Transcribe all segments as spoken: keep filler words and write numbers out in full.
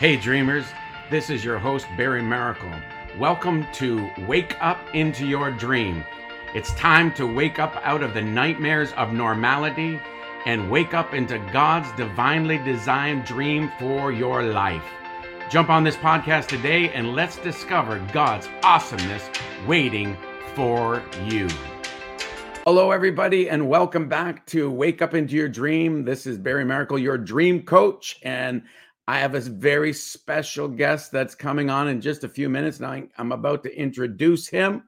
Hey dreamers, this is your host Barry Maracle. Welcome to Wake Up Into Your Dream. It's time to wake up out of the nightmares of normality and wake up into God's divinely designed dream for your life. Jump on this podcast today and let's discover God's awesomeness waiting for you. Hello everybody, and welcome back to Wake Up Into Your Dream. This is Barry Maracle, your dream coach, and I have a very special guest that's coming on in just a few minutes. Now I'm about to introduce him.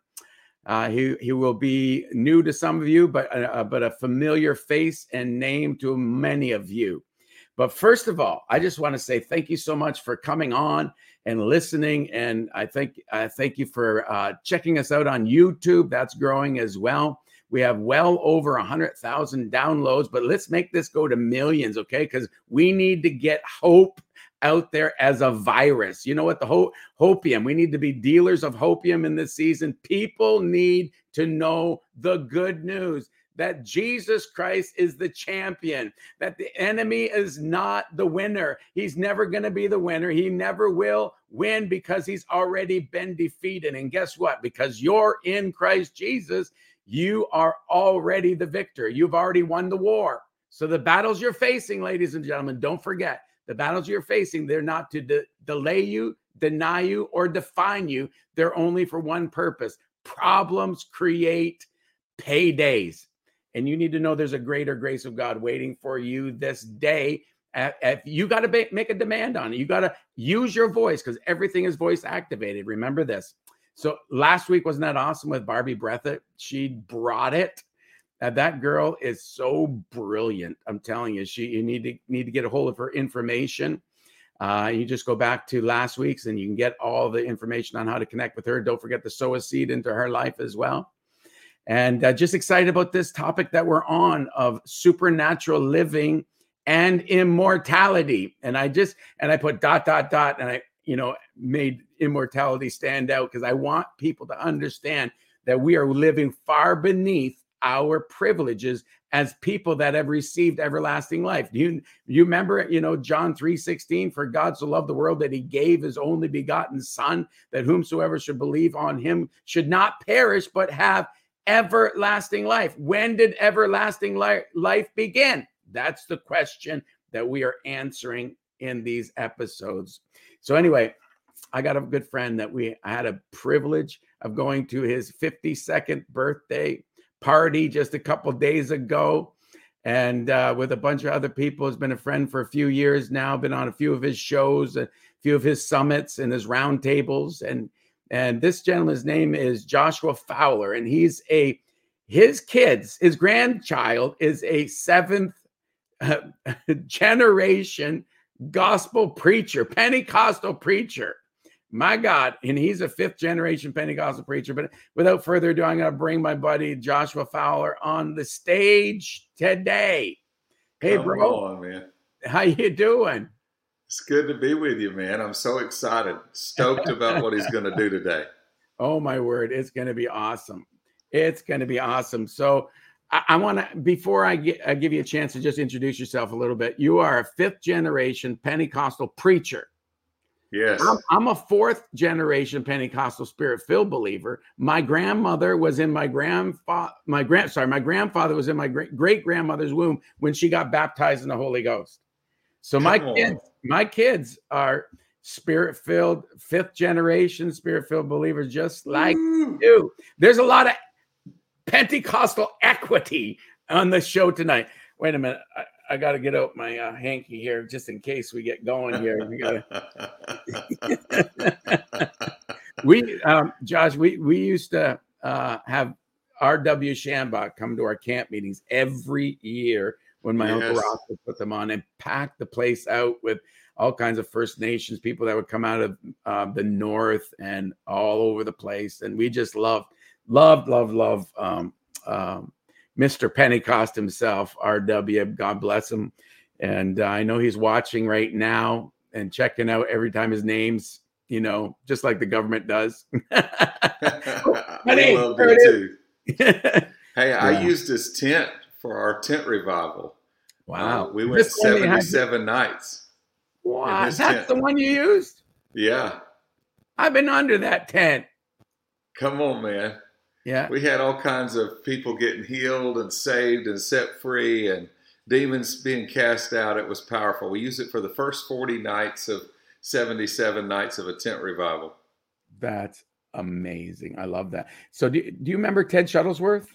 Uh, he he will be new to some of you, but uh, but a familiar face and name to many of you. But first of all, I just want to say thank you so much for coming on and listening, and I thank I thank you for uh, checking us out on YouTube. That's growing as well. We have well over one hundred thousand downloads, but let's make this go to millions, okay? Because we need to get hope out there as a virus. You know what? The ho- hopium. We need to be dealers of hopium in this season. People need to know the good news that Jesus Christ is the champion, that the enemy is not the winner. He's never going to be the winner. He never will win because he's already been defeated. And guess what? Because you're in Christ Jesus, you are already the victor. You've already won the war. So the battles you're facing, ladies and gentlemen, don't forget, the battles you're facing, they're not to de- delay you, deny you, or define you. They're only for one purpose. Problems create paydays. And you need to know there's a greater grace of God waiting for you this day. If you got to make a demand on it. You got to use your voice because everything is voice activated. Remember this. So last week, wasn't that awesome with Barbie Breathitt? She brought it. Uh, that girl is so brilliant. I'm telling you, she you need to need to get a hold of her information. Uh, you just go back to last week's and you can get all the information on how to connect with her. Don't forget to sow a seed into her life as well. And uh, just excited about this topic that we're on of supernatural living and immortality. And I just, and I put dot, dot, dot, and I, you know, made immortality stand out because I want people to understand that we are living far beneath our privileges as people that have received everlasting life. Do you, you remember, you know, John three sixteen, for God so loved the world that he gave his only begotten son, that whomsoever should believe on him should not perish, but have everlasting life. When did everlasting li- life begin? That's the question that we are answering in these episodes. So anyway, I got a good friend that we I had a privilege of going to his fifty-second birthday party just a couple days ago, and uh, with a bunch of other people. He's been a friend for a few years now, been on a few of his shows, a few of his summits and his round tables. And, and this gentleman's name is Joshua Fowler, and he's a, his kids, his grandchild is a seventh uh, generation gospel preacher, Pentecostal preacher. My God, and he's a fifth generation Pentecostal preacher. But without further ado, I'm going to bring my buddy Joshua Fowler on the stage today. Hey, Come bro. On, man. How you doing? It's good to be with you, man. I'm so excited, stoked about what he's going to do today. Oh, my word. It's going to be awesome. It's going to be awesome. So I, I want to, before I, get, I give you a chance to just introduce yourself a little bit, you are a fifth generation Pentecostal preacher. Yes, I'm, I'm a fourth generation Pentecostal Spirit-filled believer. My grandmother was in my grandfather, my grand, sorry, my grandfather was in my great great grandmother's womb when she got baptized in the Holy Ghost. So my Come kids, on. my kids are Spirit-filled, fifth generation Spirit-filled believers, just like mm. you. There's a lot of Pentecostal equity on the show tonight. Wait a minute. I, I got to get out my uh, hanky here just in case we get going here. We, gotta... we um, Josh, we, we used to uh, have R W Schambach come to our camp meetings every year when my yes. Uncle Ross would put them on and pack the place out with all kinds of First Nations people that would come out of uh, the north and all over the place. And we just loved, loved, loved, loved um, um, Mister Pentecost himself, R W, God bless him. And uh, I know he's watching right now and checking out every time his name's, you know, just like the government does. I hey, love that too. hey, yeah. I used his tent for our tent revival. Wow. Uh, we went seventy-seven had... nights. Wow, is that tent. The one you used? Yeah. I've been under that tent. Come on, man. Yeah. We had all kinds of people getting healed and saved and set free and demons being cast out. It was powerful. We used it for the first forty nights of seventy-seven nights of a tent revival. That's amazing. I love that. So do, do you remember Ted Shuttlesworth?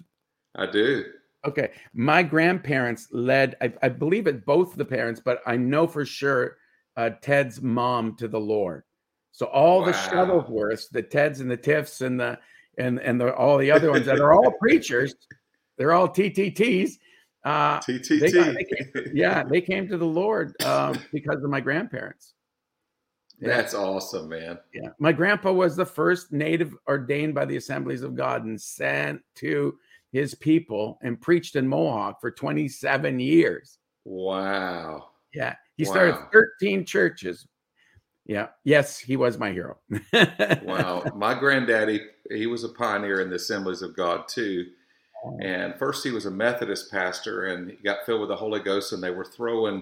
I do. Okay. My grandparents led, I, I believe it, both the parents, but I know for sure uh, Ted's mom to the Lord. So all wow. the Shuttlesworths, the Teds and the Tiffs and the and and the, all the other ones that are all preachers, they're all T T Ts. Uh, T T T. They got, they came to, yeah, they came to the Lord uh, because of my grandparents. Yeah. That's awesome, man. Yeah, my grandpa was the first native ordained by the Assemblies of God and sent to his people and preached in Mohawk for twenty-seven years. Wow. Yeah, he wow. started thirteen churches. Yeah. Yes, he was my hero. Wow. My granddaddy, he was a pioneer in the Assemblies of God too. And first he was a Methodist pastor and he got filled with the Holy Ghost and they were throwing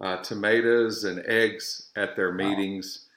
uh, tomatoes and eggs at their meetings.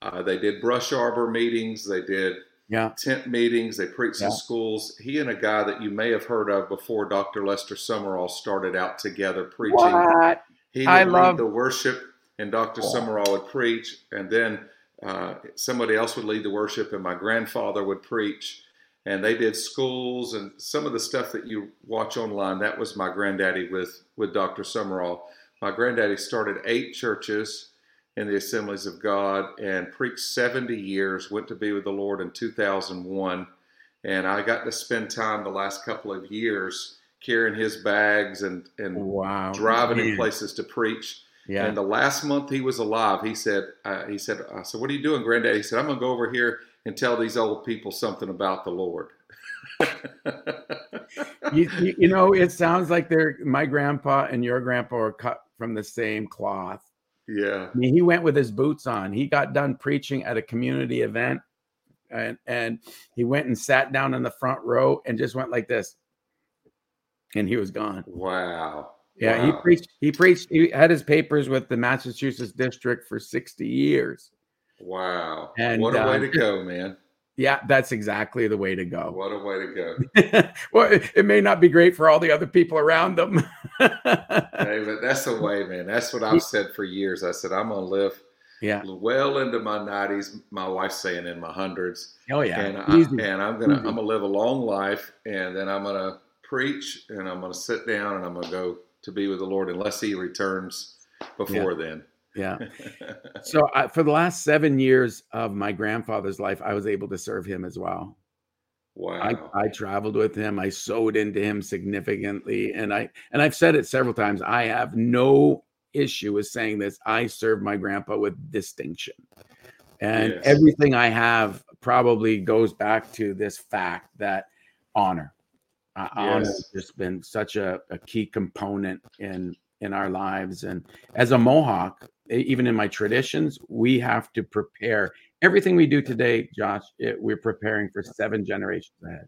Wow. Uh, they did brush arbor meetings. They did yeah. tent meetings. They preached yeah. in schools. He and a guy that you may have heard of before, Doctor Lester Summerall, started out together preaching. What? He would I love- lead the worship. And Doctor Wow. Summerall would preach, and then uh, somebody else would lead the worship, and my grandfather would preach. And they did schools and some of the stuff that you watch online. That was my granddaddy with, with Doctor Summerall. My granddaddy started eight churches in the Assemblies of God and preached seventy years, went to be with the Lord in two thousand one. And I got to spend time the last couple of years carrying his bags and, and wow, driving man. in places to preach. Yeah. And the last month he was alive, he said, uh, he said, I said, what are you doing, Granddad? He said, I'm going to go over here and tell these old people something about the Lord. you, you, you know, it sounds like they're my grandpa and your grandpa are cut from the same cloth. Yeah. I mean, he went with his boots on. He got done preaching at a community event and, and he went and sat down in the front row and just went like this. And he was gone. Wow. Yeah, wow. he preached, he preached, he had his papers with the Massachusetts district for sixty years. Wow. And what a uh, way to go, man. Yeah, that's exactly the way to go. What a way to go. Well, it, it may not be great for all the other people around them. Hey, but that's the way, man. That's what I've said for years. I said, I'm going to live yeah. well into my nineties. My wife's saying in my hundreds. Oh, yeah. And, I, and I'm going to, I'm going to live a long life, and then I'm going to preach, and I'm going to sit down, and I'm going to go to be with the Lord unless he returns before yeah. then. Yeah. So I, for the last seven years of my grandfather's life, I was able to serve him as well. Wow. I, I traveled with him. I sewed into him significantly. And I, and I've said it several times. I have no issue with saying this. I served my grandpa with distinction, and yes. everything I have probably goes back to this fact that honor. Uh, honor yes. has just been such a, a key component in in our lives. And as a Mohawk, even in my traditions, we have to prepare. Everything we do today, Josh, it, we're preparing for seven generations ahead.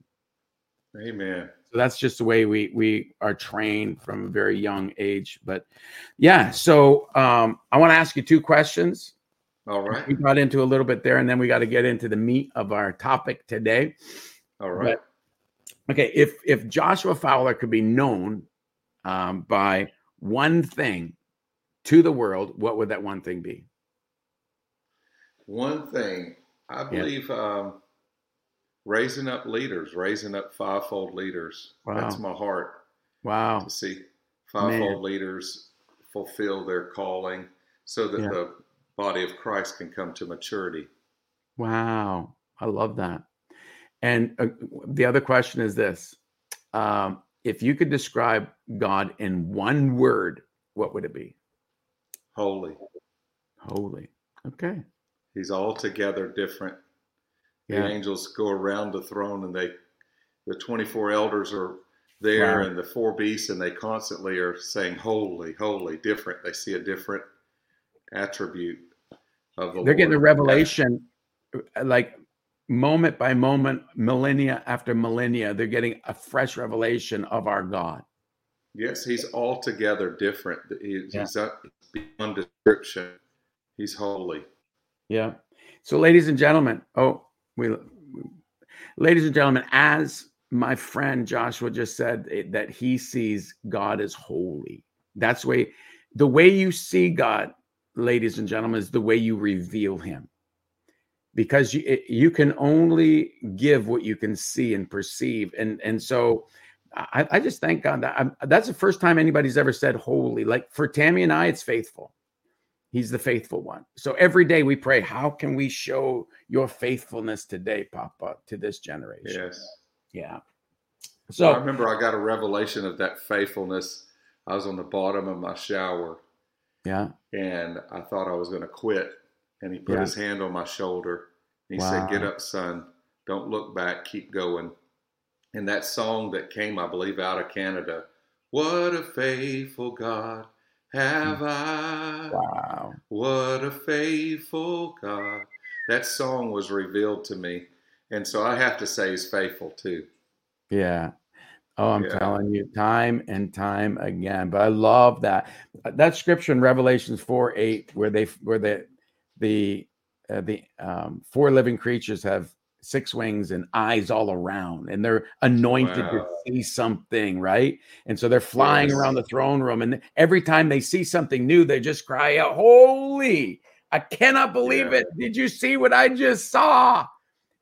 Amen. So that's just the way we we are trained from a very young age. But yeah, so um, I want to ask you two questions. All right. We got into a little bit there, and then we got to get into the meat of our topic today. All right. But, okay, if if Joshua Fowler could be known um, by one thing to the world, what would that one thing be? One thing, I believe, yeah. um, raising up leaders, raising up fivefold leaders. Wow. That's my heart. Wow. To see fivefold Man. leaders fulfill their calling so that yeah. the body of Christ can come to maturity. Wow, I love that. And uh, the other question is this. Um, if you could describe God in one word, what would it be? Holy. Holy. Okay. He's altogether different. Yeah. The angels go around the throne and they, the twenty-four elders are there wow. and the four beasts, and they constantly are saying, holy, holy, different. They see a different attribute of the They're Lord. They're getting a revelation yeah. like, moment by moment, millennia after millennia, they're getting a fresh revelation of our God. Yes, he's altogether different. He's, yeah. he's beyond description. He's holy. Yeah. So, ladies and gentlemen, oh, we, ladies and gentlemen, as my friend Joshua just said, it, that he sees God as holy. That's way, the way you see God, ladies and gentlemen, is the way you reveal him. Because you, it, you can only give what you can see and perceive. And, and so I, I just thank God that I'm, that's the first time anybody's ever said holy. Like for Tammy and I, it's faithful. He's the faithful one. So every day we pray, how can we show your faithfulness today, Papa, to this generation? Yes. Yeah. So I remember I got a revelation of that faithfulness. I was on the bottom of my shower. Yeah. And I thought I was going to quit. And he put yeah. his hand on my shoulder. And he wow. said, get up, son. Don't look back. Keep going. And that song that came, I believe, out of Canada, what a faithful God. Have I? Wow. What a faithful God. That song was revealed to me. And so I have to say he's faithful too. Yeah. Oh, I'm yeah. telling you, time and time again. But I love that. That scripture in Revelations four eight, where they where the the uh, the um, four living creatures have six wings and eyes all around, and they're anointed wow. to see something, right? And so they're flying yes. around the throne room, and every time they see something new, they just cry out, holy, I cannot believe yeah. it. Did you see what I just saw?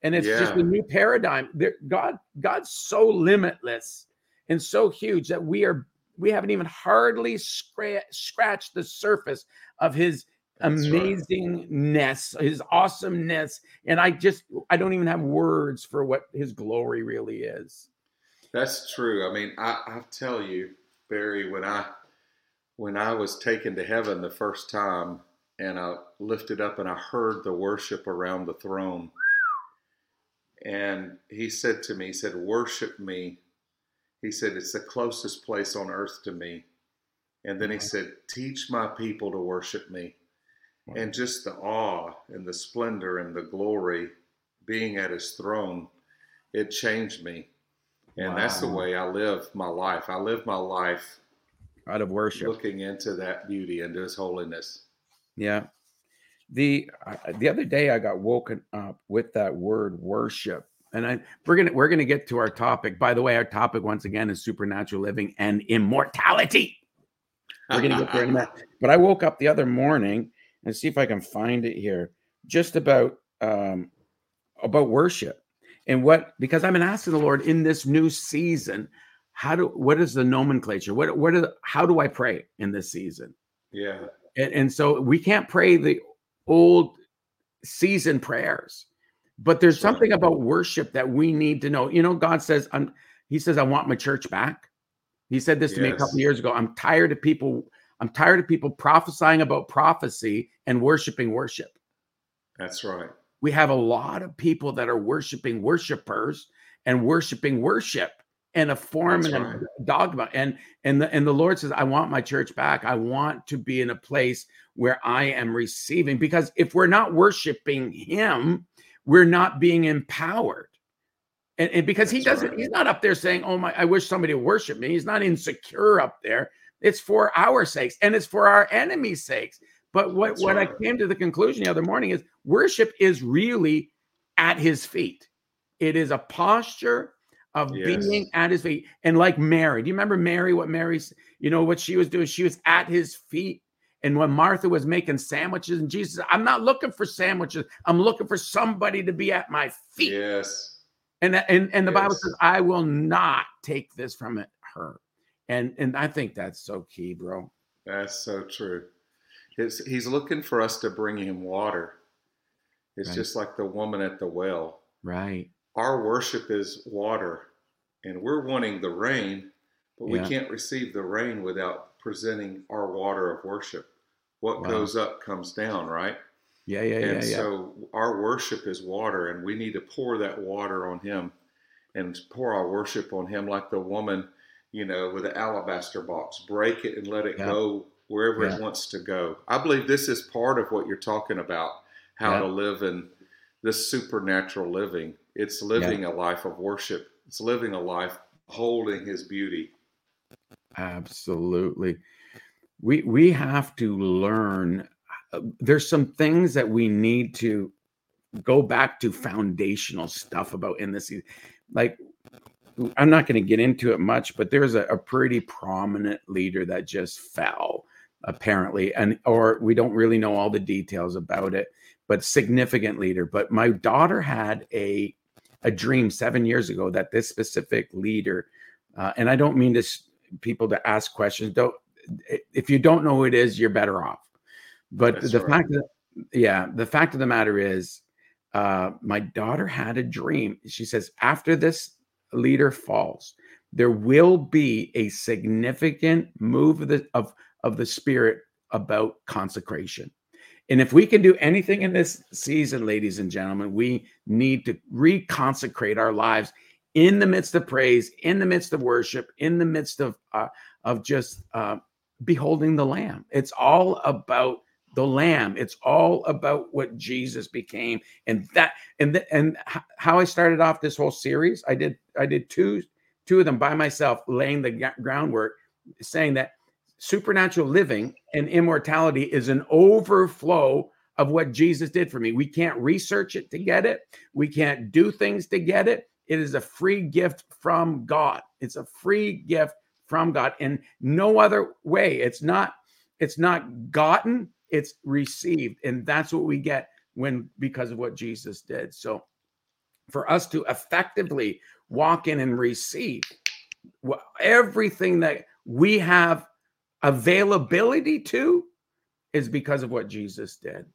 And it's yeah. just a new paradigm. They're, God, God's so limitless and so huge that we are we haven't even hardly scra- scratched the surface of his That's amazingness, right. his awesomeness. And I just, I don't even have words for what his glory really is. That's true. I mean, I, I tell you, Barry, when I, when I was taken to heaven the first time and I lifted up and I heard the worship around the throne, and he said to me, he said, worship me. He said, it's the closest place on earth to me. And then he said, teach my people to worship me. And just the awe and the splendor and the glory being at his throne, it changed me. And wow. that's the way I live my life. I live my life out of worship, looking into that beauty and his holiness. Yeah. The uh, the other day I got woken up with that word worship. And I we're going to we're going to get to our topic. By the way, our topic once again is supernatural living and immortality. We're going to get there in a minute. But I woke up the other morning, and see if I can find it here, just about um, about worship and what, because I've been asking the Lord in this new season, how do, what is the nomenclature? What, what are the, how do I pray in this season? Yeah. And, and so we can't pray the old season prayers, but there's something about worship that we need to know. You know, God says, I'm, he says, I want my church back. He said this to yes. me a couple of years ago. I'm tired of people I'm tired of people prophesying about prophecy and worshiping worship. That's right. We have a lot of people that are worshiping worshipers and worshiping worship and a form That's and right. a dogma. And, and, the, and the Lord says, I want my church back. I want to be in a place where I am receiving. Because if we're not worshiping him, we're not being empowered. And, and because That's he doesn't, right. he's not up there saying, oh my, I wish somebody would worship me. He's not insecure up there. It's for our sakes and it's for our enemies' sakes. But what, what right. I came to the conclusion the other morning is worship is really at his feet. It is a posture of yes. being at his feet. And like Mary, do you remember Mary, what Mary's, you know, what she was doing? She was at his feet. And when Martha was making sandwiches and Jesus, I'm not looking for sandwiches. I'm looking for somebody to be at my feet. Yes. And, and, and the yes. Bible says, I will not take this from it, her. And and I think that's so key, bro. That's so true. It's, he's looking for us to bring him water. It's right. just like the woman at the well. Right. Our worship is water, and we're wanting the rain, but yeah. we can't receive the rain without presenting our water of worship. What wow. goes up comes down, right? Yeah, yeah, and yeah. And so yeah. our worship is water, and we need to pour that water on him and pour our worship on him like the woman, you know, with an alabaster box, break it and let it yeah. go wherever yeah. it wants to go. I believe this is part of what you're talking about, how yeah. to live in this supernatural living. It's living yeah. a life of worship. It's living a life holding his beauty. Absolutely. We we have to learn uh, there's some things that we need to go back to foundational stuff about in this. Like, I'm not going to get into it much, but there's a, a pretty prominent leader that just fell, apparently, and or we don't really know all the details about it, but significant leader. But my daughter had a a dream seven years ago that this specific leader, uh, and I don't mean to people to ask questions. Don't if you don't know who it is, you're better off. But That's the right. fact that yeah, the fact of the matter is, uh, my daughter had a dream. She says after this leader falls, there will be a significant move of the, of, of the spirit about consecration. And if we can do anything in this season, ladies and gentlemen, we need to reconsecrate our lives in the midst of praise, in the midst of worship, in the midst of uh, of just uh, beholding the Lamb. It's all about the Lamb. It's all about what Jesus became, and that, and the, and how I started off this whole series. I did, I did two, two of them by myself, laying the groundwork, saying that supernatural living and immortality is an overflow of what Jesus did for me. We can't research it to get it. We can't do things to get it. It is a free gift from God. It's a free gift from God, and no other way. It's not, it's not gotten. It's received, and that's what we get when because of what Jesus did. So for us to effectively walk in and receive everything that we have availability to is because of what Jesus did.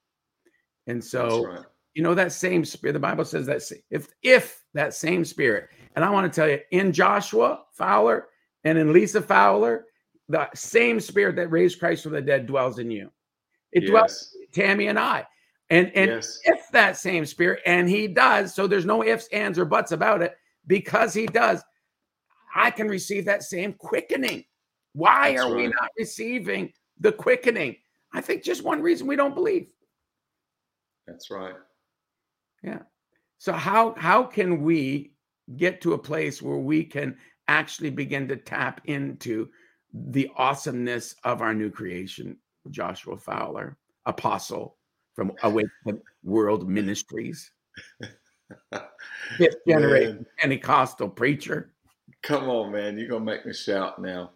And so, right. you know, that same spirit, the Bible says that if, if that same spirit, and I want to tell you, in Joshua Fowler and in Lisa Fowler, the same spirit that raised Christ from the dead dwells in you. It yes. dwells Tammy and I. And, and yes. if that same spirit, and he does, so there's no ifs, ands, or buts about it, because he does, I can receive that same quickening. Why That's are right. we not receiving the quickening? I think just one reason: we don't believe. That's right. Yeah. So how, how can we get to a place where we can actually begin to tap into the awesomeness of our new creation? Joshua Fowler, apostle from Awake the World Ministries, fifth generation Pentecostal preacher. Come on, man, you're gonna make me shout now.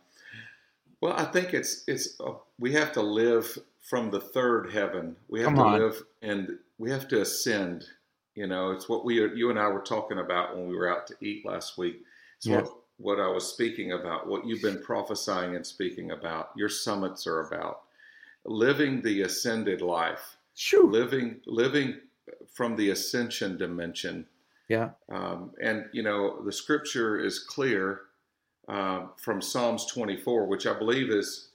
Well, I think it's it's uh, we have to live from the third heaven. We have Come to on. live, and we have to ascend. You know, it's what we you and I were talking about when we were out to eat last week. It's yes. what, what I was speaking about, what you've been prophesying and speaking about. Your summits are about. Living the ascended life, Shoot. living living from the ascension dimension. Yeah. Um, and, you know, the scripture is clear uh, from Psalms twenty-four, which I believe is,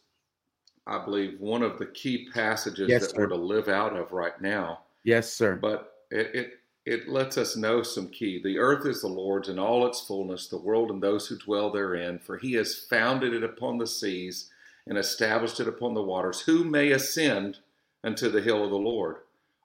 I believe, one of the key passages yes, that sir. we're to live out of right now. Yes, sir. But it, it, it lets us know some key. The earth is the Lord's and all its fullness, the world and those who dwell therein, for he has founded it upon the seas and established it upon the waters. Who may ascend unto the hill of the Lord,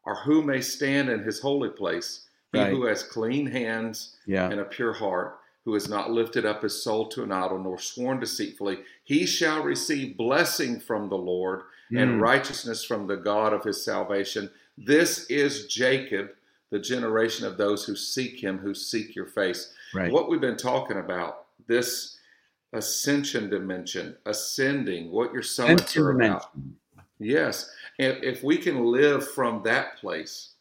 or who may stand in his holy place? He right. who has clean hands yeah. and a pure heart, who has not lifted up his soul to an idol, nor sworn deceitfully, he shall receive blessing from the Lord mm. and righteousness from the God of his salvation. This is Jacob, the generation of those who seek him, who seek your face. Right. What we've been talking about, this ascension dimension, ascending, what your summits are about. Yes. And if we can live from that place,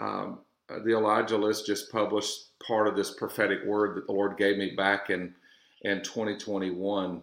um, the Elijah List just published part of this prophetic word that the Lord gave me back in, in twenty twenty-one.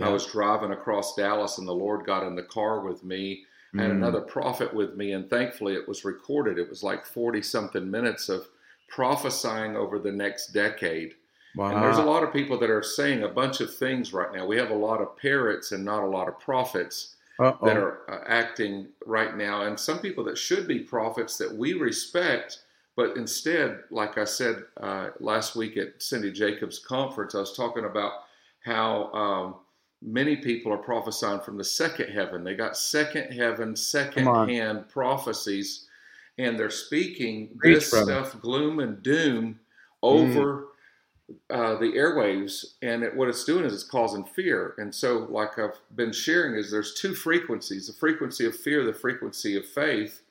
Yeah. I was driving across Dallas and the Lord got in the car with me mm. and another prophet with me. And thankfully it was recorded. It was like forty something minutes of prophesying over the next decade. Wow. And there's a lot of people that are saying a bunch of things right now. We have a lot of parrots and not a lot of prophets Uh-oh. that are uh, acting right now. And some people that should be prophets that we respect, but instead, like I said uh, last week at Cindy Jacobs' conference, I was talking about how um, many people are prophesying from the second heaven. They got second heaven, second-hand prophecies, and they're speaking Preach, this brother. stuff, gloom and doom, over... Mm. uh, the airwaves, and it, what it's doing is it's causing fear. And so, like I've been sharing, is there's two frequencies: the frequency of fear, the frequency of faith.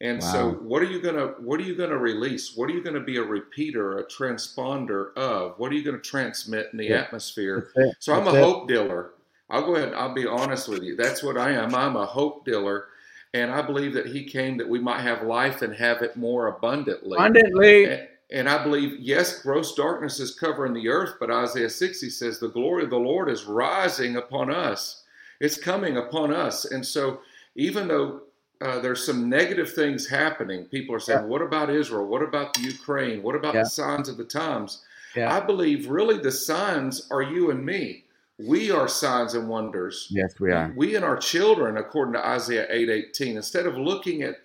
And wow. so, what are you gonna what are you gonna release? What are you gonna be a repeater, a transponder of? What are you gonna transmit in the yeah. atmosphere? So I'm That's a it. hope dealer. I'll go ahead and I'll be honest with you. That's what I am. I'm a hope dealer. And I believe that he came that we might have life and have it more abundantly. Abundantly. And, and I believe, yes, gross darkness is covering the earth, but Isaiah sixty says the glory of the Lord is rising upon us. It's coming upon us. And so even though uh, there's some negative things happening, people are saying, yeah. what about Israel? What about the Ukraine? What about yeah. the signs of the times? Yeah. I believe really the signs are you and me. We are signs and wonders. Yes, we are. We and our children, according to Isaiah eight eighteen, instead of looking at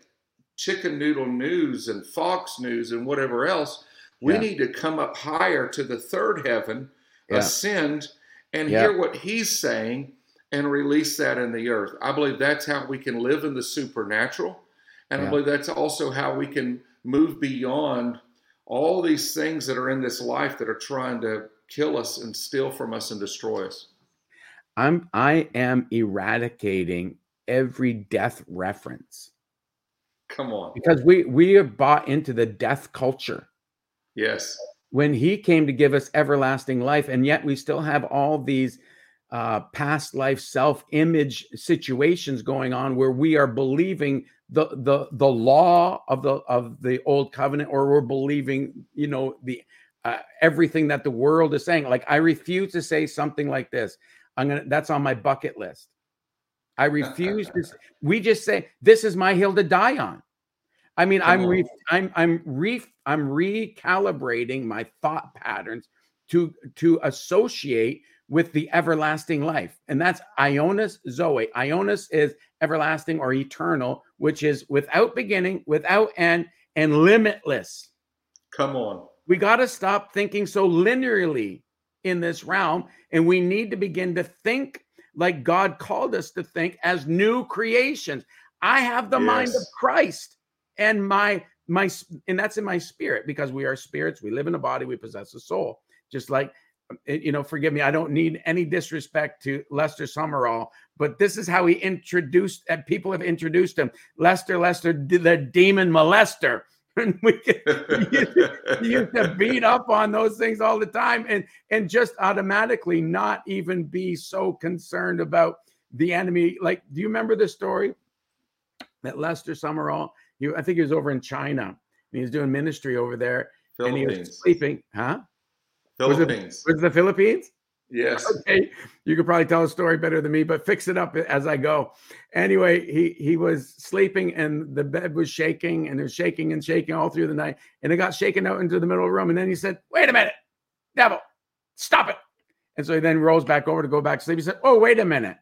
chicken noodle news and Fox News and whatever else, we yeah. need to come up higher to the third heaven, yeah. ascend, and yeah. hear what he's saying and release that in the earth. I believe that's how we can live in the supernatural. And yeah. I believe that's also how we can move beyond all these things that are in this life that are trying to kill us and steal from us and destroy us. I'm, I am eradicating every death reference. Come on. Because we, we are bought into the death culture. Yes. When he came to give us everlasting life, and yet we still have all these uh, past life self-image situations going on where we are believing the the the law of the of the old covenant, or we're believing, you know, the Uh, everything that the world is saying. Like, I refuse to say something like this. I'm gonna. That's on my bucket list. I refuse to. We just say this is my hill to die on. I mean, Come I'm re, I'm I'm re, I'm recalibrating my thought patterns to to associate with the everlasting life, and that's Ionis Zoe. Ionis is everlasting or eternal, which is without beginning, without end, and limitless. Come on. We got to stop thinking so linearly in this realm, and we need to begin to think like God called us to think, as new creations. I have the yes. mind of Christ, and my my and that's in my spirit, because we are spirits. We live in a body. We possess a soul. Just like, you know, forgive me. I don't need any disrespect to Lester Summerall, but this is how he introduced. And people have introduced him, Lester, Lester, the demon molester. And we, could, we, used to, we used to beat up on those things all the time, and and just automatically not even be so concerned about the enemy. Like, do you remember the story that Lester Summerall, he, I think he was over in China, and he was doing ministry over there, and he was sleeping. Huh? Philippines. Was it, was it the Philippines? Yes. Okay. You could probably tell a story better than me, but fix it up as I go. Anyway, he, he was sleeping, and the bed was shaking, and it was shaking and shaking all through the night. And it got shaken out into the middle of the room. And then he said, wait a minute, devil, stop it. And so he then rolls back over to go back to sleep. He said, oh, wait a minute.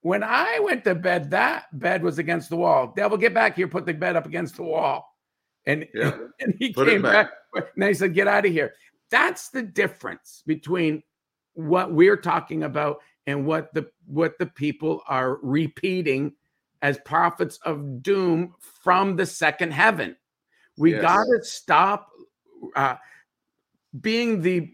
When I went to bed, that bed was against the wall. Devil, get back here, put the bed up against the wall. And, yeah. and he put came back. back. And then he said, get out of here. That's the difference between what we're talking about and what the what the people are repeating as prophets of doom from the second heaven. We yes. gotta stop uh, being the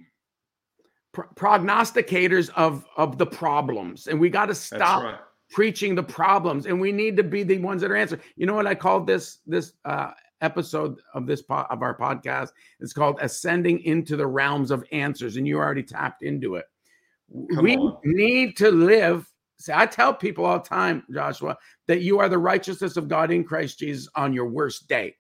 pro- prognosticators of of the problems, and we gotta stop right. preaching the problems, and we need to be the ones that are answering. You know what I called this this uh, episode of this po- of our podcast? It's called Ascending into the Realms of Answers, and you already tapped into it. Come we on. Need to live. See, I tell people all the time, Joshua, that you are the righteousness of God in Christ Jesus on your worst day.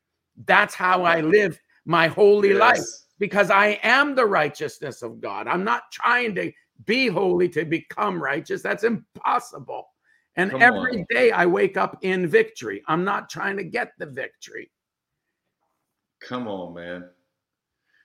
That's how I live my holy yes. life, because I am the righteousness of God. I'm not trying to be holy to become righteous. That's impossible. And Come every on. Day I wake up in victory. I'm not trying to get the victory. Come on, man.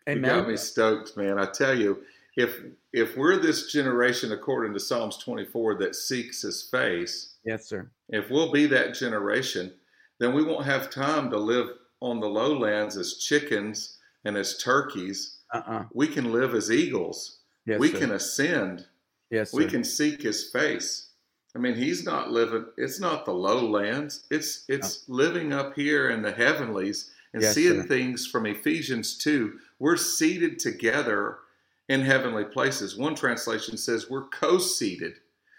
Amen. You got me stoked, man. I tell you, If if we're this generation, according to Psalms twenty-four, that seeks his face, yes, sir. If we'll be that generation, then we won't have time to live on the lowlands as chickens and as turkeys. Uh-uh. We can live as eagles. Yes, we sir. Can ascend. Yes, we sir. Can seek his face. I mean, he's not living. It's not the lowlands. It's it's no. living up here in the heavenlies and yes, seeing sir. Things from Ephesians two. We're seated together in heavenly places. One translation says we're co-seated.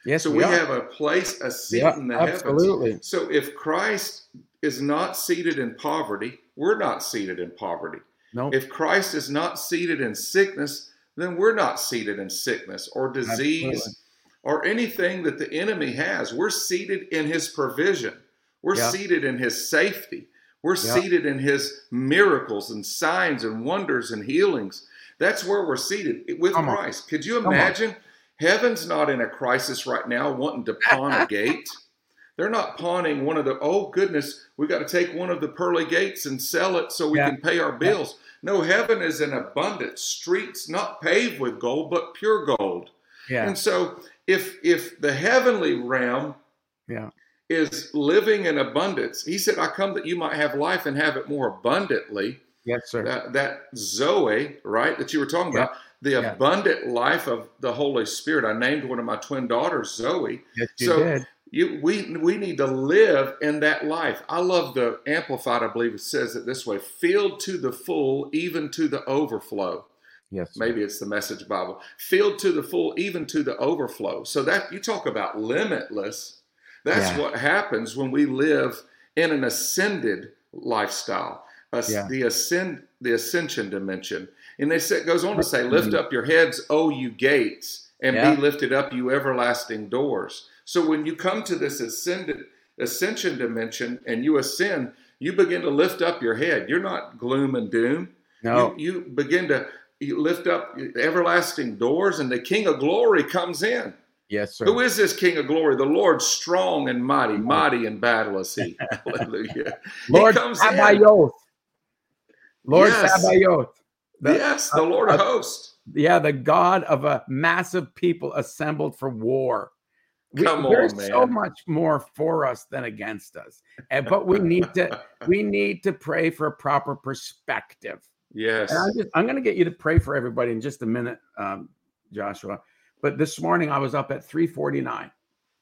Yes, so we, we have a place, a seat yeah, in the absolutely. heavens. So if Christ is not seated in poverty, we're not seated in poverty. Nope. If Christ is not seated in sickness, then we're not seated in sickness or disease absolutely. or anything that the enemy has. We're seated in his provision. We're yeah. seated in his safety. We're yeah. seated in his miracles and signs and wonders and healings. That's where we're seated with Come Christ. On. Could you imagine? Heaven's not in a crisis right now wanting to pawn a gate. They're not pawning one of the, oh goodness, we got to take one of the pearly gates and sell it so we yeah. can pay our bills. Yeah. No, heaven is in abundance. Streets not paved with gold, but pure gold. Yeah. And so if if the heavenly realm yeah. is living in abundance, he said, I come that you might have life and have it more abundantly. Yes, sir. That, that Zoe, right, that you were talking yeah. about. The yeah. abundant life of the Holy Spirit. I named one of my twin daughters, Zoe. Yes, you so did. You, we we need to live in that life. I love the Amplified, I believe it says it this way, filled to the full, even to the overflow. Yes. Maybe it's the Message Bible. Filled to the full, even to the overflow. So that you talk about limitless. That's yeah. what happens when we live in an ascended lifestyle. Uh, yeah. the ascend, the ascension dimension. And they say, it goes on to say, lift up your heads, O you gates, and yeah. be lifted up, you everlasting doors. So when you come to this ascended ascension dimension and you ascend, you begin to lift up your head. You're not gloom and doom. No. You, you begin to you lift up everlasting doors, and the King of Glory comes in. Yes, sir. Who is this King of Glory? The Lord strong and mighty, mighty in battle is he. Hallelujah. Lord, he comes Sabaoth. Lord yes. Sabaoth. The, yes, the Lord of hosts. Yeah, the God of a massive people assembled for war. We, Come on, there's man. so much more for us than against us. And, but we need to we need to pray for a proper perspective. Yes. And I just, I'm going to get you to pray for everybody in just a minute, um, Joshua. But this morning I was up at three forty-nine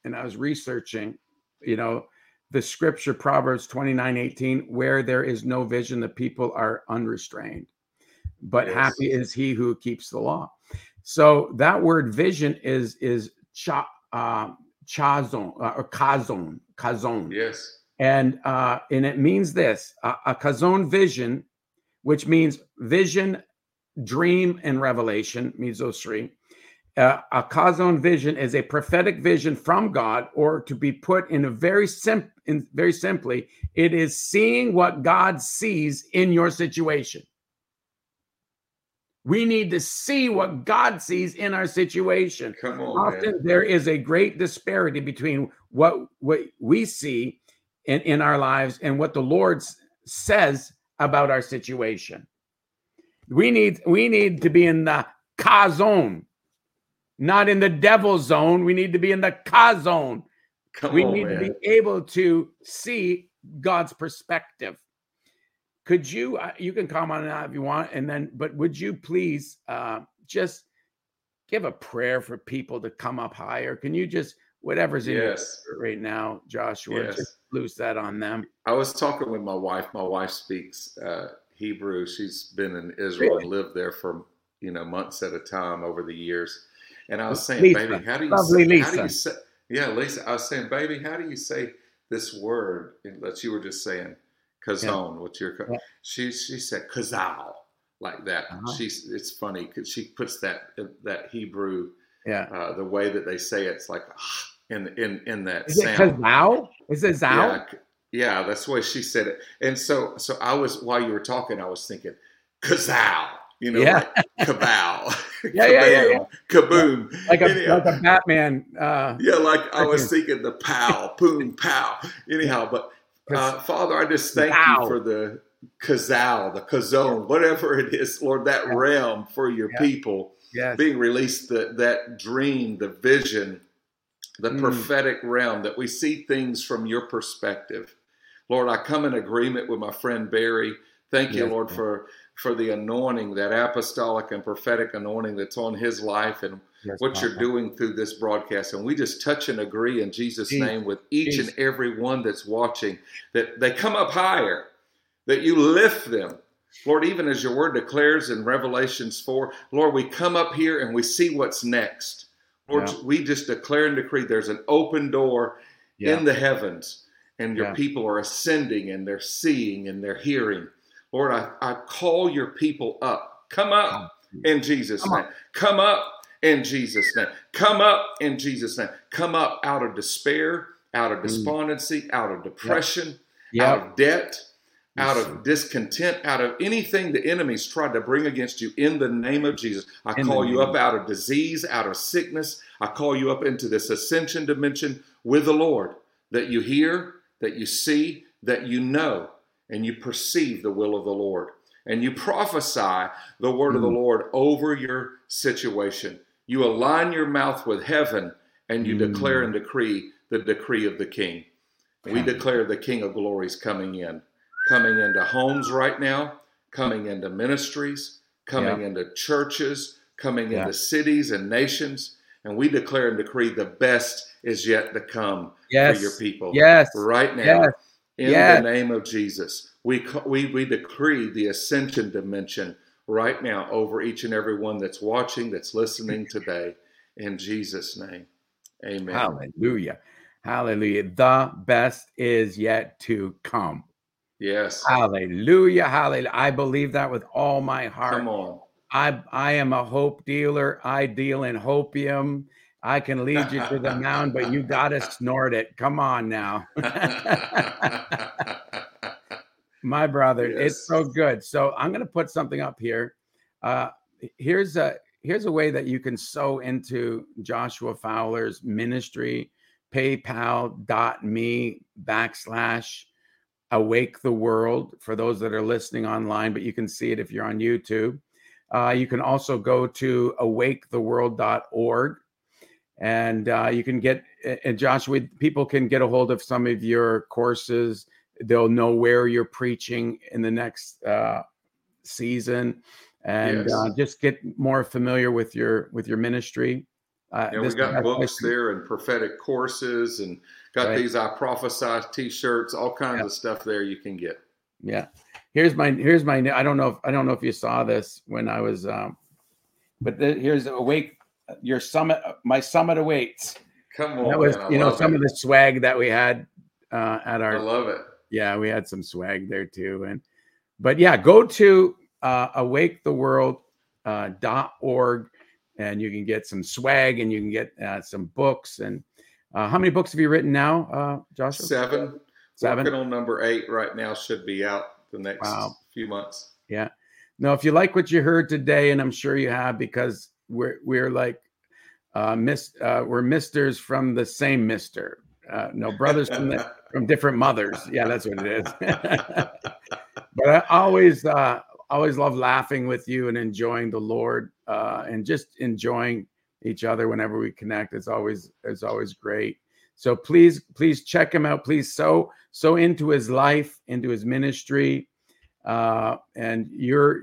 and I was researching, you know, the scripture, Proverbs twenty-nine eighteen, where there is no vision, the people are unrestrained. But yes. happy is he who keeps the law. So that word vision is is cha, uh, chazon uh, or kazon, kazon. Yes. And uh, and it means this, uh, a kazon vision, which means vision, dream, and revelation, means those three. Uh, a kazon vision is a prophetic vision from God, or to be put in a very simp- in very simply, it is seeing what God sees in your situation. We need to see what God sees in our situation. Come on, Often man. There is a great disparity between what, what we see in, in our lives and what the Lord says about our situation. We need, we need to be in the kazon, not in the devil zone. We need to be in the kazon. Come we on, need man. to be able to see God's perspective. Could you, uh, you can comment on that if you want, and then, but would you please uh, just give a prayer for people to come up higher? Can you just, whatever's in yes. your right now, Joshua, yes. just loose that on them? I was talking with my wife. My wife speaks uh, Hebrew. She's been in Israel really? and lived there for, you know, months at a time over the years. And I was saying, Lisa, baby, how do you lovely say, Lisa. How do you say, yeah, Lisa, I was saying, baby, how do you say this word that you were just saying? Kazon, yeah. what's your? Yeah. She she said kazal like that. Uh-huh. She it's funny because she puts that that Hebrew, yeah, uh, the way that they say it, it's like ah, in in in that Is sound. Is it kazal? Is it zal? Yeah, yeah, that's the way she said it. And so so I was while you were talking, I was thinking kazal, you know, yeah. like cabal, yeah, yeah, yeah, yeah, kaboom, like a Anyhow. like a Batman. Uh, yeah, like I was thinking the pow, boom, pow. Anyhow, but. Uh, Father, I just thank wow. you for the kazal, the kazon, yeah. whatever it is, Lord, that yeah. realm for your yeah. people yes. being released, the, that dream, the vision, the mm. prophetic realm, that we see things from your perspective. Lord, I come in agreement with my friend Barry. Thank yes. you, Lord, for, for the anointing, that apostolic and prophetic anointing that's on his life and yes, what Father. you're doing through this broadcast. And we just touch and agree in Jesus' Jeez. name with each Jeez. and every one that's watching, that they come up higher, that you lift them, Lord, even as your word declares in Revelations four, Lord, we come up here and we see what's next. Lord, yeah. we just declare and decree there's an open door yeah. in the heavens, and your yeah. people are ascending, and they're seeing, and they're hearing. Lord, I, I call your people up. Come up in Jesus' name. Come up in Jesus' name. Come up in Jesus' name. Come up out of despair, out of despondency, mm. out of depression, yeah. Yeah. out of debt, out of discontent, out of anything the enemy's tried to bring against you in the name of Jesus. I in call you up out of disease, out of sickness. I call you up into this ascension dimension with the Lord, that you hear, that you see, that you know, and you perceive the will of the Lord. And you prophesy the word mm. of the Lord over your situation. You align your mouth with heaven, and you mm. declare and decree the decree of the King. Yeah. We declare the King of Glory is coming in. Coming into homes right now, coming into ministries, coming yeah. into churches, coming yeah. into cities and nations. And we declare and decree the best is yet to come yes. for your people yes. right now. Yes. In yes. the name of Jesus, we, we, we decree the ascension dimension right now over each and every one that's watching, that's listening today. In Jesus' name, amen. Hallelujah. Hallelujah. The best is yet to come. Yes. Hallelujah. Hallelujah. I believe that with all my heart. Come on. I I am a hope dealer. I deal in hopium. I can lead you to the mound, but you got to snort it. Come on now. My brother, yes. it's so good. So I'm going to put something up here. Uh, here's a here's a way that you can sow into Joshua Fowler's ministry, paypal.me backslash Awake the World, for those that are listening online, but you can see it if you're on YouTube. Uh, you can also go to awake the world dot org, and uh, you can get, and Joshua, people can get a hold of some of your courses. They'll know where you're preaching in the next uh, season, and yes. uh, just get more familiar with your with your ministry. Uh, yeah, we got books there and prophetic courses, and got right. these I Prophesy T-shirts, all kinds yeah. of stuff there you can get. Yeah, here's my here's my. I don't know if I don't know if you saw this when I was, um, but the, here's awake your summit. My summit awaits. Come on, that was man, you know some it. of the swag that we had uh, at our. I love it. Yeah, we had some swag there too, and but yeah, go to uh, awake the world dot org. Uh, And you can get some swag, and you can get uh, some books. And uh, how many books have you written now, uh, Joshua? Seven. Seven. Working on number eight right now. Should be out the next wow. few months. Yeah. Now, if you like what you heard today, and I'm sure you have, because we're we're like uh, miss uh, we're misters from the same mister. Uh, no, brothers from the, from different mothers. Yeah, that's what it is. But I always. Uh, Always love laughing with you and enjoying the Lord uh, and just enjoying each other whenever we connect. It's always it's always great. So please, please check him out. Please sow sow into his life, into his ministry. Uh, and you're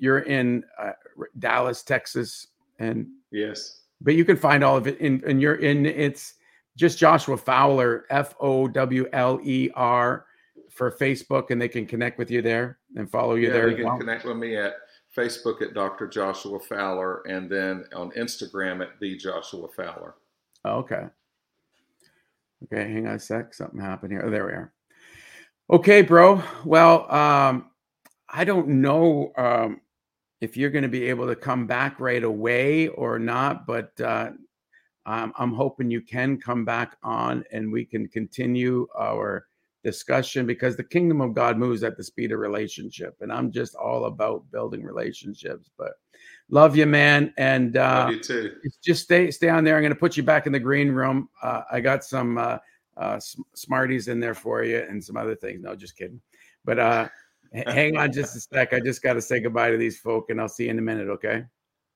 you're in uh, Dallas, Texas, and yes, but you can find all of it in. And you're in it's just Joshua Fowler, F O W L E R. for Facebook, and they can connect with you there and follow you yeah, there. You can well. connect with me at Facebook at Doctor Joshua Fowler, and then on Instagram at The Joshua Fowler. Okay. Okay. Hang on a sec. Something happened here. Oh, there we are. Okay, bro. Well, um, I don't know um, if you're going to be able to come back right away or not, but uh, I'm, I'm hoping you can come back on, and we can continue our discussion, because the kingdom of God moves at the speed of relationship, and I'm just all about building relationships. But love you, man, and uh, you too. Just stay stay on there. I'm going to put you back in the green room. Uh, I got some uh, uh, Smarties in there for you and some other things. No, just kidding. But uh, hang on just a sec. I just got to say goodbye to these folk, and I'll see you in a minute. Okay.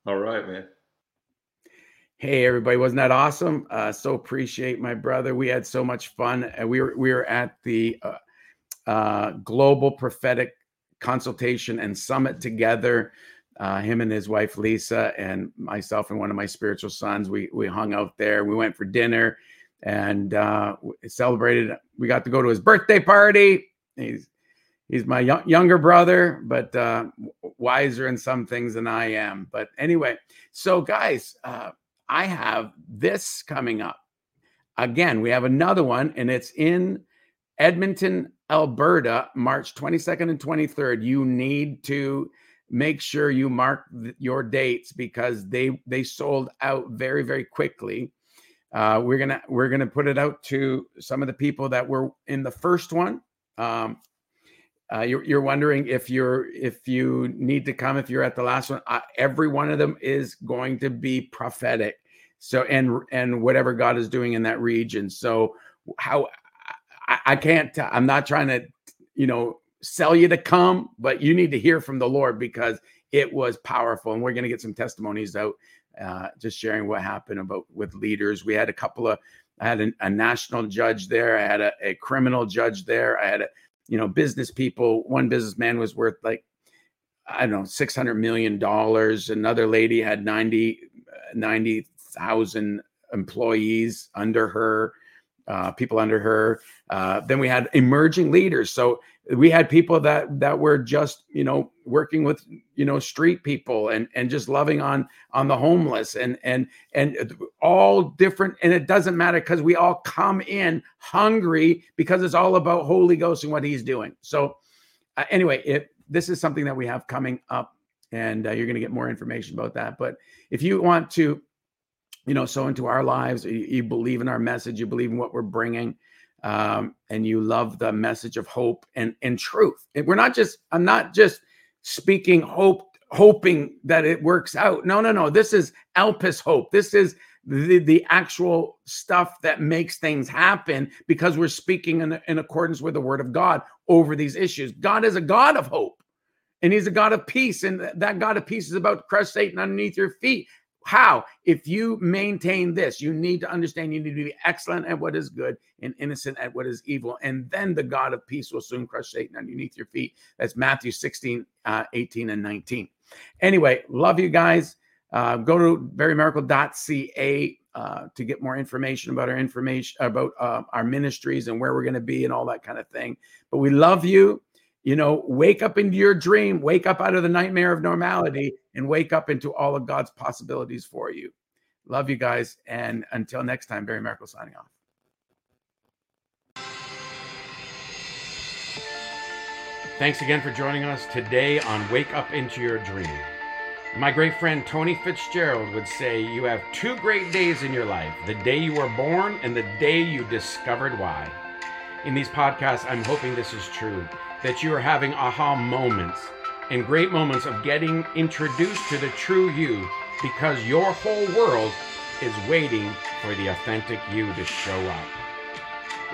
All right, man. Hey, everybody. Wasn't that awesome? Uh, so appreciate my brother. We had so much fun. Uh, we, were, we were at the uh, uh, Global Prophetic Consultation and Summit together, uh, him and his wife, Lisa, and myself and one of my spiritual sons. We we hung out there. We went for dinner and uh, celebrated. We got to go to his birthday party. He's, he's my y- younger brother, but uh, wiser in some things than I am. But anyway, so guys, uh, I have this coming up. Again, we have another one, and it's in Edmonton, Alberta, March twenty-second and twenty-third. You need to make sure you mark th- your dates because they they sold out very, very quickly. Uh, we're gonna we're gonna put it out to some of the people that were in the first one. Um, uh, you're, you're wondering if you're if you need to come if you're at the last one. Uh, every one of them is going to be prophetic. So and and whatever God is doing in that region. So how I, I can't. T- I'm not trying to, you know, sell you to come, but you need to hear from the Lord because it was powerful. And we're going to get some testimonies out. Uh, just sharing what happened about with leaders. We had a couple of, I had an, a national judge there. I had a, a criminal judge there. I had, a, you know, business people. One businessman was worth like, I don't know, six hundred million dollars. Another lady had ninety, ninety thousand employees under her, uh, people under her. Uh, then we had emerging leaders. So we had people that that were just, you know, working with, you know, street people and and just loving on on the homeless and and and all different. And it doesn't matter because we all come in hungry because it's all about Holy Ghost and what he's doing. So uh, anyway, it, this is something that we have coming up and uh, you're going to get more information about that. But if you want to, you know, sow into our lives, you, you believe in our message, you believe in what we're bringing. Um, and you love the message of hope and, and truth. And we're not just, I'm not just speaking hope, hoping that it works out. No, no, no. This is Elpis hope. This is the, the actual stuff that makes things happen because we're speaking in, in accordance with the word of God over these issues. God is a God of hope and he's a God of peace. And that God of peace is about to crush Satan underneath your feet. How? If you maintain this, you need to understand you need to be excellent at what is good and innocent at what is evil. And then the God of peace will soon crush Satan underneath your feet. That's Matthew sixteen, uh, eighteen and nineteen. Anyway, love you guys. Uh, go to barry maracle dot c a uh, to get more information about our information, about uh, our ministries and where we're going to be and all that kind of thing. But we love you. You know, wake up into your dream, wake up out of the nightmare of normality, and wake up into all of God's possibilities for you. Love you guys. And until next time, Barry Maracle signing off. Thanks again for joining us today on Wake Up Into Your Dream. My great friend Tony Fitzgerald would say, you have two great days in your life, the day you were born and the day you discovered why. In these podcasts, I'm hoping this is true, that you are having aha moments and great moments of getting introduced to the true you because your whole world is waiting for the authentic you to show up.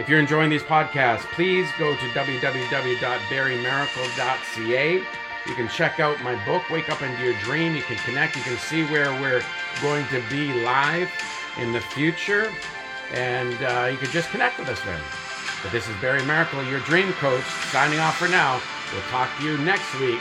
If you're enjoying these podcasts, please go to w w w dot barry maracle dot c a. You can check out my book, Wake Up Into Your Dream. You can connect. You can see where we're going to be live in the future. And uh, you can just connect with us there. But this is Barry Maracle, your dream coach, signing off for now. We'll talk to you next week.